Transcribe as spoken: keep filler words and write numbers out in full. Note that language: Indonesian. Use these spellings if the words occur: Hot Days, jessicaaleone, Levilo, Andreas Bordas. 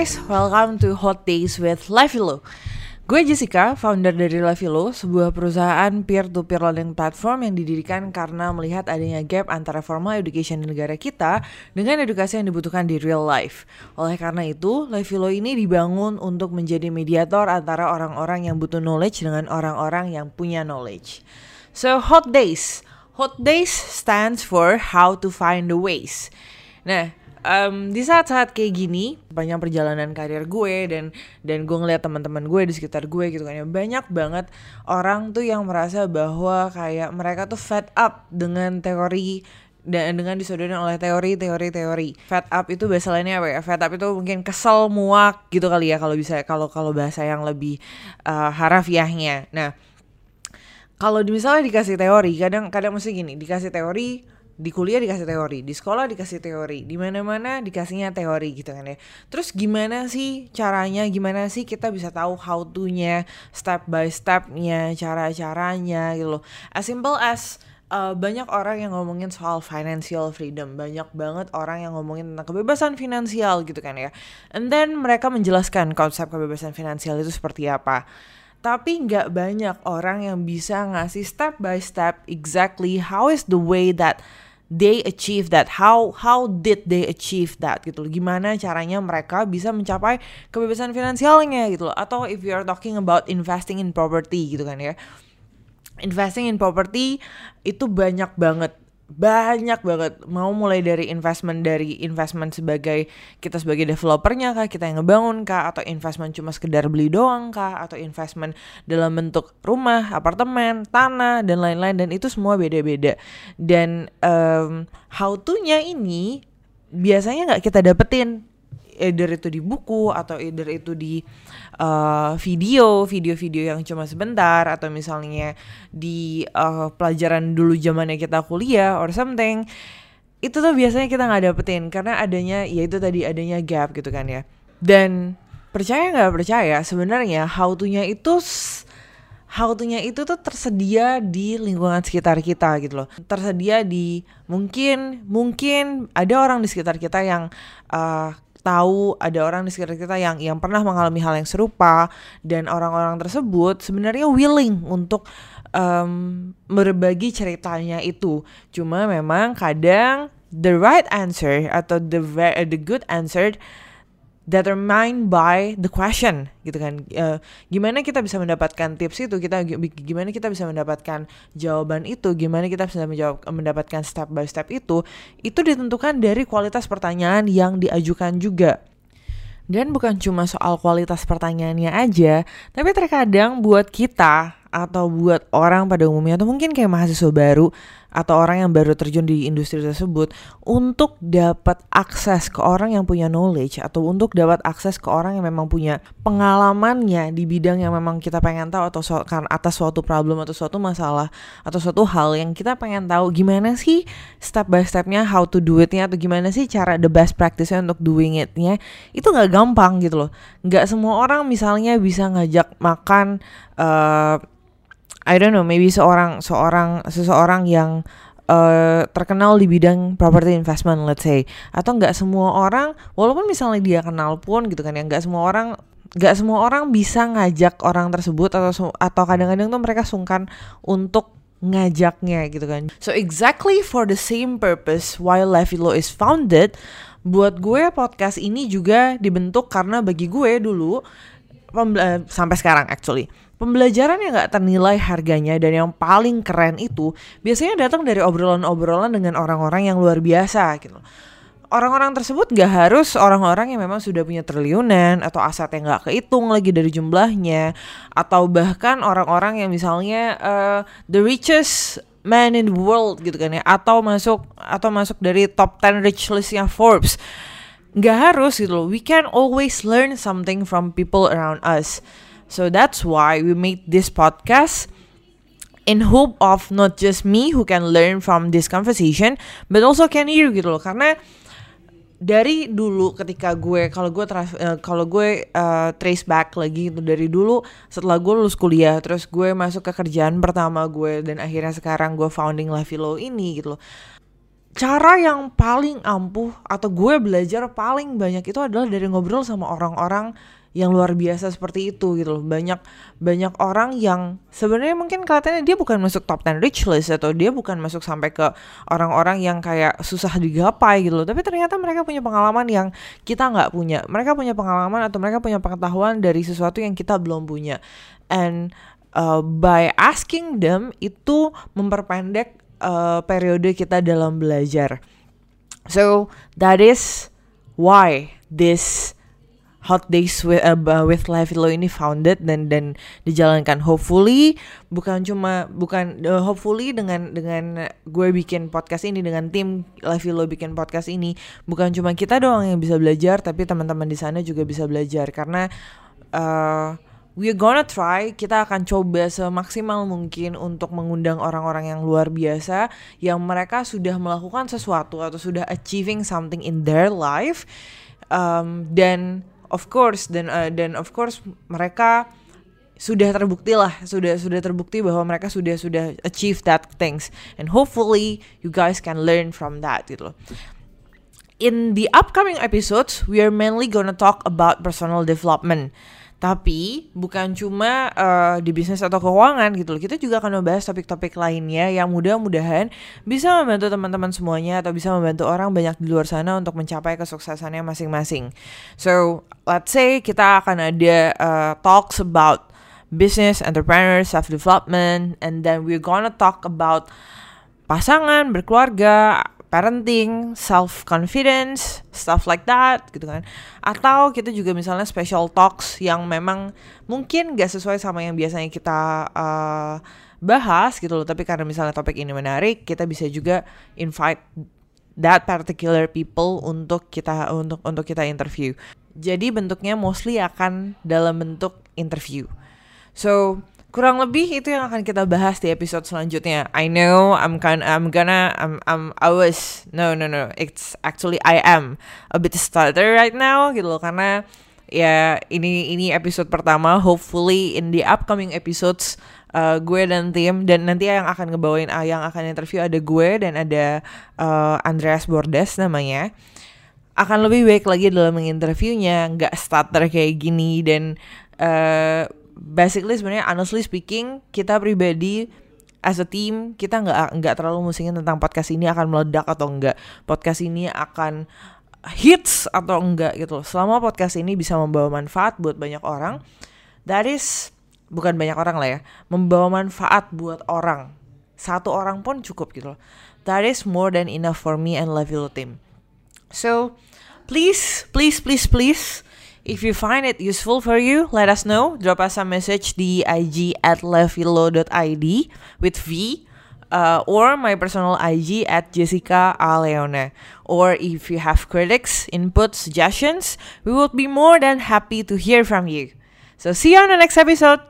guys, welcome to Hot Days with Levilo. Gue Jessica, founder dari Levilo, sebuah perusahaan peer-to-peer learning platform yang didirikan karena melihat adanya gap antara formal education di negara kita dengan edukasi yang dibutuhkan di real life. Oleh karena itu, Levilo ini dibangun untuk menjadi mediator antara orang-orang yang butuh knowledge dengan orang-orang yang punya knowledge. So, Hot Days. Hot Days stands for How to Find the Ways. Nah, Um, di saat-saat kayak gini, banyak perjalanan karir gue dan dan gue ngeliat teman-teman gue di sekitar gue gitu kan ya, banyak banget orang tuh yang merasa bahwa kayak mereka tuh fed up dengan teori dan dengan disodorkan oleh teori-teori-teori. Fed up itu bahasa lainnya apa ya? Fed up itu mungkin kesel, muak gitu kali ya, kalau bisa kalau kalau bahasa yang lebih uh, harafiahnya. Nah, kalau misalnya dikasih teori, kadang-kadang mesti gini, dikasih teori. Di kuliah dikasih teori, di sekolah dikasih teori, di mana-mana dikasihnya teori gitu kan ya. Terus gimana sih caranya, gimana sih kita bisa tahu how to-nya, step by step-nya, cara-caranya gitu loh. As simple as uh, banyak orang yang ngomongin soal financial freedom, banyak banget orang yang ngomongin tentang kebebasan finansial gitu kan ya. And then mereka menjelaskan konsep kebebasan finansial itu seperti apa. Tapi nggak banyak orang yang bisa ngasih step by step exactly how is the way that they achieve that, how how did they achieve that gitu loh. Gimana caranya mereka bisa mencapai kebebasan finansialnya gitu loh. Atau if you are talking about investing in property gitu kan ya, investing in property itu banyak banget banyak banget mau mulai dari investment dari investment sebagai kita sebagai developernya kah, kita yang ngebangun kah, atau investment cuma sekedar beli doang kah, atau investment dalam bentuk rumah, apartemen, tanah, dan lain-lain, dan itu semua beda-beda. Dan um, how to-nya ini biasanya nggak kita dapetin, either itu di buku atau either itu di uh, video, video-video yang cuma sebentar, atau misalnya di uh, pelajaran dulu zamannya kita kuliah or something. Itu tuh biasanya kita nggak dapetin karena adanya, ya itu tadi, adanya gap gitu kan ya. Dan percaya nggak percaya, sebenarnya how to-nya itu How to-nya itu tuh tersedia di lingkungan sekitar kita gitu loh. Tersedia di mungkin Mungkin ada orang di sekitar kita yang uh, tahu, ada orang di sekitar kita yang yang pernah mengalami hal yang serupa, dan orang-orang tersebut sebenarnya willing untuk um, berbagi ceritanya itu. Cuma memang kadang the right answer atau the the good answer determined by the question gitu kan. Uh, gimana kita bisa mendapatkan tips itu, kita gimana kita bisa mendapatkan jawaban itu, gimana kita bisa menjawab, mendapatkan step by step itu itu ditentukan dari kualitas pertanyaan yang diajukan juga. Dan bukan cuma soal kualitas pertanyaannya aja, tapi terkadang buat kita atau buat orang pada umumnya, atau mungkin kayak mahasiswa baru atau orang yang baru terjun di industri tersebut, untuk dapat akses ke orang yang punya knowledge atau untuk dapat akses ke orang yang memang punya pengalamannya di bidang yang memang kita pengen tahu, atau so- atas suatu problem atau suatu masalah atau suatu hal yang kita pengen tahu gimana sih step by stepnya, how to do it-nya, atau gimana sih cara the best practice-nya untuk doing it-nya. Itu gak gampang gitu loh. Gak semua orang misalnya bisa ngajak makan uh, I don't know, maybe seorang seorang seseorang yang uh, terkenal di bidang property investment, let's say, atau nggak semua orang, walaupun misalnya dia kenal pun gitu kan ya, nggak semua orang nggak semua orang bisa ngajak orang tersebut, atau atau kadang-kadang tuh mereka sungkan untuk ngajaknya gitu kan. So exactly for the same purpose why Levilo is founded. Buat gue podcast ini juga dibentuk karena bagi gue dulu pembela- sampai sekarang actually. Pembelajaran yang gak ternilai harganya dan yang paling keren itu biasanya datang dari obrolan-obrolan dengan orang-orang yang luar biasa gitu. Orang-orang tersebut gak harus orang-orang yang memang sudah punya triliunan, atau aset yang gak kehitung lagi dari jumlahnya, atau bahkan orang-orang yang misalnya uh, the richest man in the world gitu kan ya, atau masuk atau masuk dari top ten rich list-nya Forbes. Gak harus gitu loh. We can always learn something from people around us. So that's why we made this podcast in hope of not just me who can learn from this conversation, but also can you gitu loh. Karena dari dulu ketika gue, kalau gue tra- uh, kalau gue uh, trace back lagi gitu, dari dulu setelah gue lulus kuliah, terus gue masuk ke kerjaan pertama gue, dan akhirnya sekarang gue founding Levilo ini gitu loh. cara yang paling ampuh atau gue belajar paling banyak itu adalah dari ngobrol sama orang-orang yang luar biasa seperti itu gitu loh. Banyak banyak orang yang sebenarnya mungkin kelihatannya dia bukan masuk top sepuluh rich list atau dia bukan masuk sampai ke orang-orang yang kayak susah digapai gitu loh, tapi ternyata mereka punya pengalaman yang kita nggak punya. Mereka punya pengalaman atau mereka punya pengetahuan dari sesuatu yang kita belum punya. And uh, by asking them itu memperpendek Uh, periode kita dalam belajar. So that is why this Hot Days with, uh, with Levilo ini founded dan dan dijalankan. Hopefully bukan cuma bukan uh, hopefully dengan dengan gue bikin podcast ini, dengan tim Levilo bikin podcast ini, bukan cuma kita doang yang bisa belajar, tapi teman-teman di sana juga bisa belajar karena uh, we're gonna try, kita akan coba semaksimal mungkin untuk mengundang orang-orang yang luar biasa yang mereka sudah melakukan sesuatu atau sudah achieving something in their life, um, dan of course dan uh, dan of course mereka sudah terbukti lah sudah sudah terbukti bahwa mereka sudah sudah achieve that things, and hopefully you guys can learn from that gitu loh. In the upcoming episodes, we are mainly gonna talk about personal development. Tapi bukan cuma uh, di bisnis atau keuangan gitu loh. Kita juga akan membahas topik-topik lainnya yang mudah-mudahan bisa membantu teman-teman semuanya atau bisa membantu orang banyak di luar sana untuk mencapai kesuksesannya masing-masing. So, let's say kita akan ada uh, talks about business, entrepreneurs, self-development, and then we're gonna talk about pasangan, berkeluarga, parenting, self-confidence, stuff like that gitu kan. Atau kita juga misalnya special talks yang memang mungkin gak sesuai sama yang biasanya kita uh, bahas gitu loh. Tapi karena misalnya topik ini menarik, kita bisa juga invite that particular people untuk kita untuk untuk kita interview. Jadi bentuknya mostly akan dalam bentuk interview. So kurang lebih itu yang akan kita bahas di episode selanjutnya. I know I'm gonna, I'm gonna, I'm, I'm, I was, no, no, no, it's actually I am a bit stutter right now gitu loh, karena ya ini ini episode pertama. Hopefully in the upcoming episodes uh, gue dan tim, dan nanti yang akan ngebawain, yang akan interview ada gue dan ada uh, Andreas Bordas namanya, akan lebih baik lagi dalam menginterviewnya, nggak stutter kayak gini. Dan uh, basically sebenarnya honestly speaking, kita pribadi as a team, kita nggak nggak terlalu musingin tentang podcast ini akan meledak atau enggak, podcast ini akan hits atau enggak gitu. Selama podcast ini bisa membawa manfaat buat banyak orang, that is, bukan banyak orang lah ya, membawa manfaat buat orang, satu orang pun cukup gitu loh. That is more than enough for me and Levilo team. So please, please, please, please, if you find it useful for you, let us know. Drop us a message di I G at levilo dot I D with V, uh, or my personal I G at jessicaaleone. Or if you have critics, input, suggestions, we would be more than happy to hear from you. So see you on the next episode.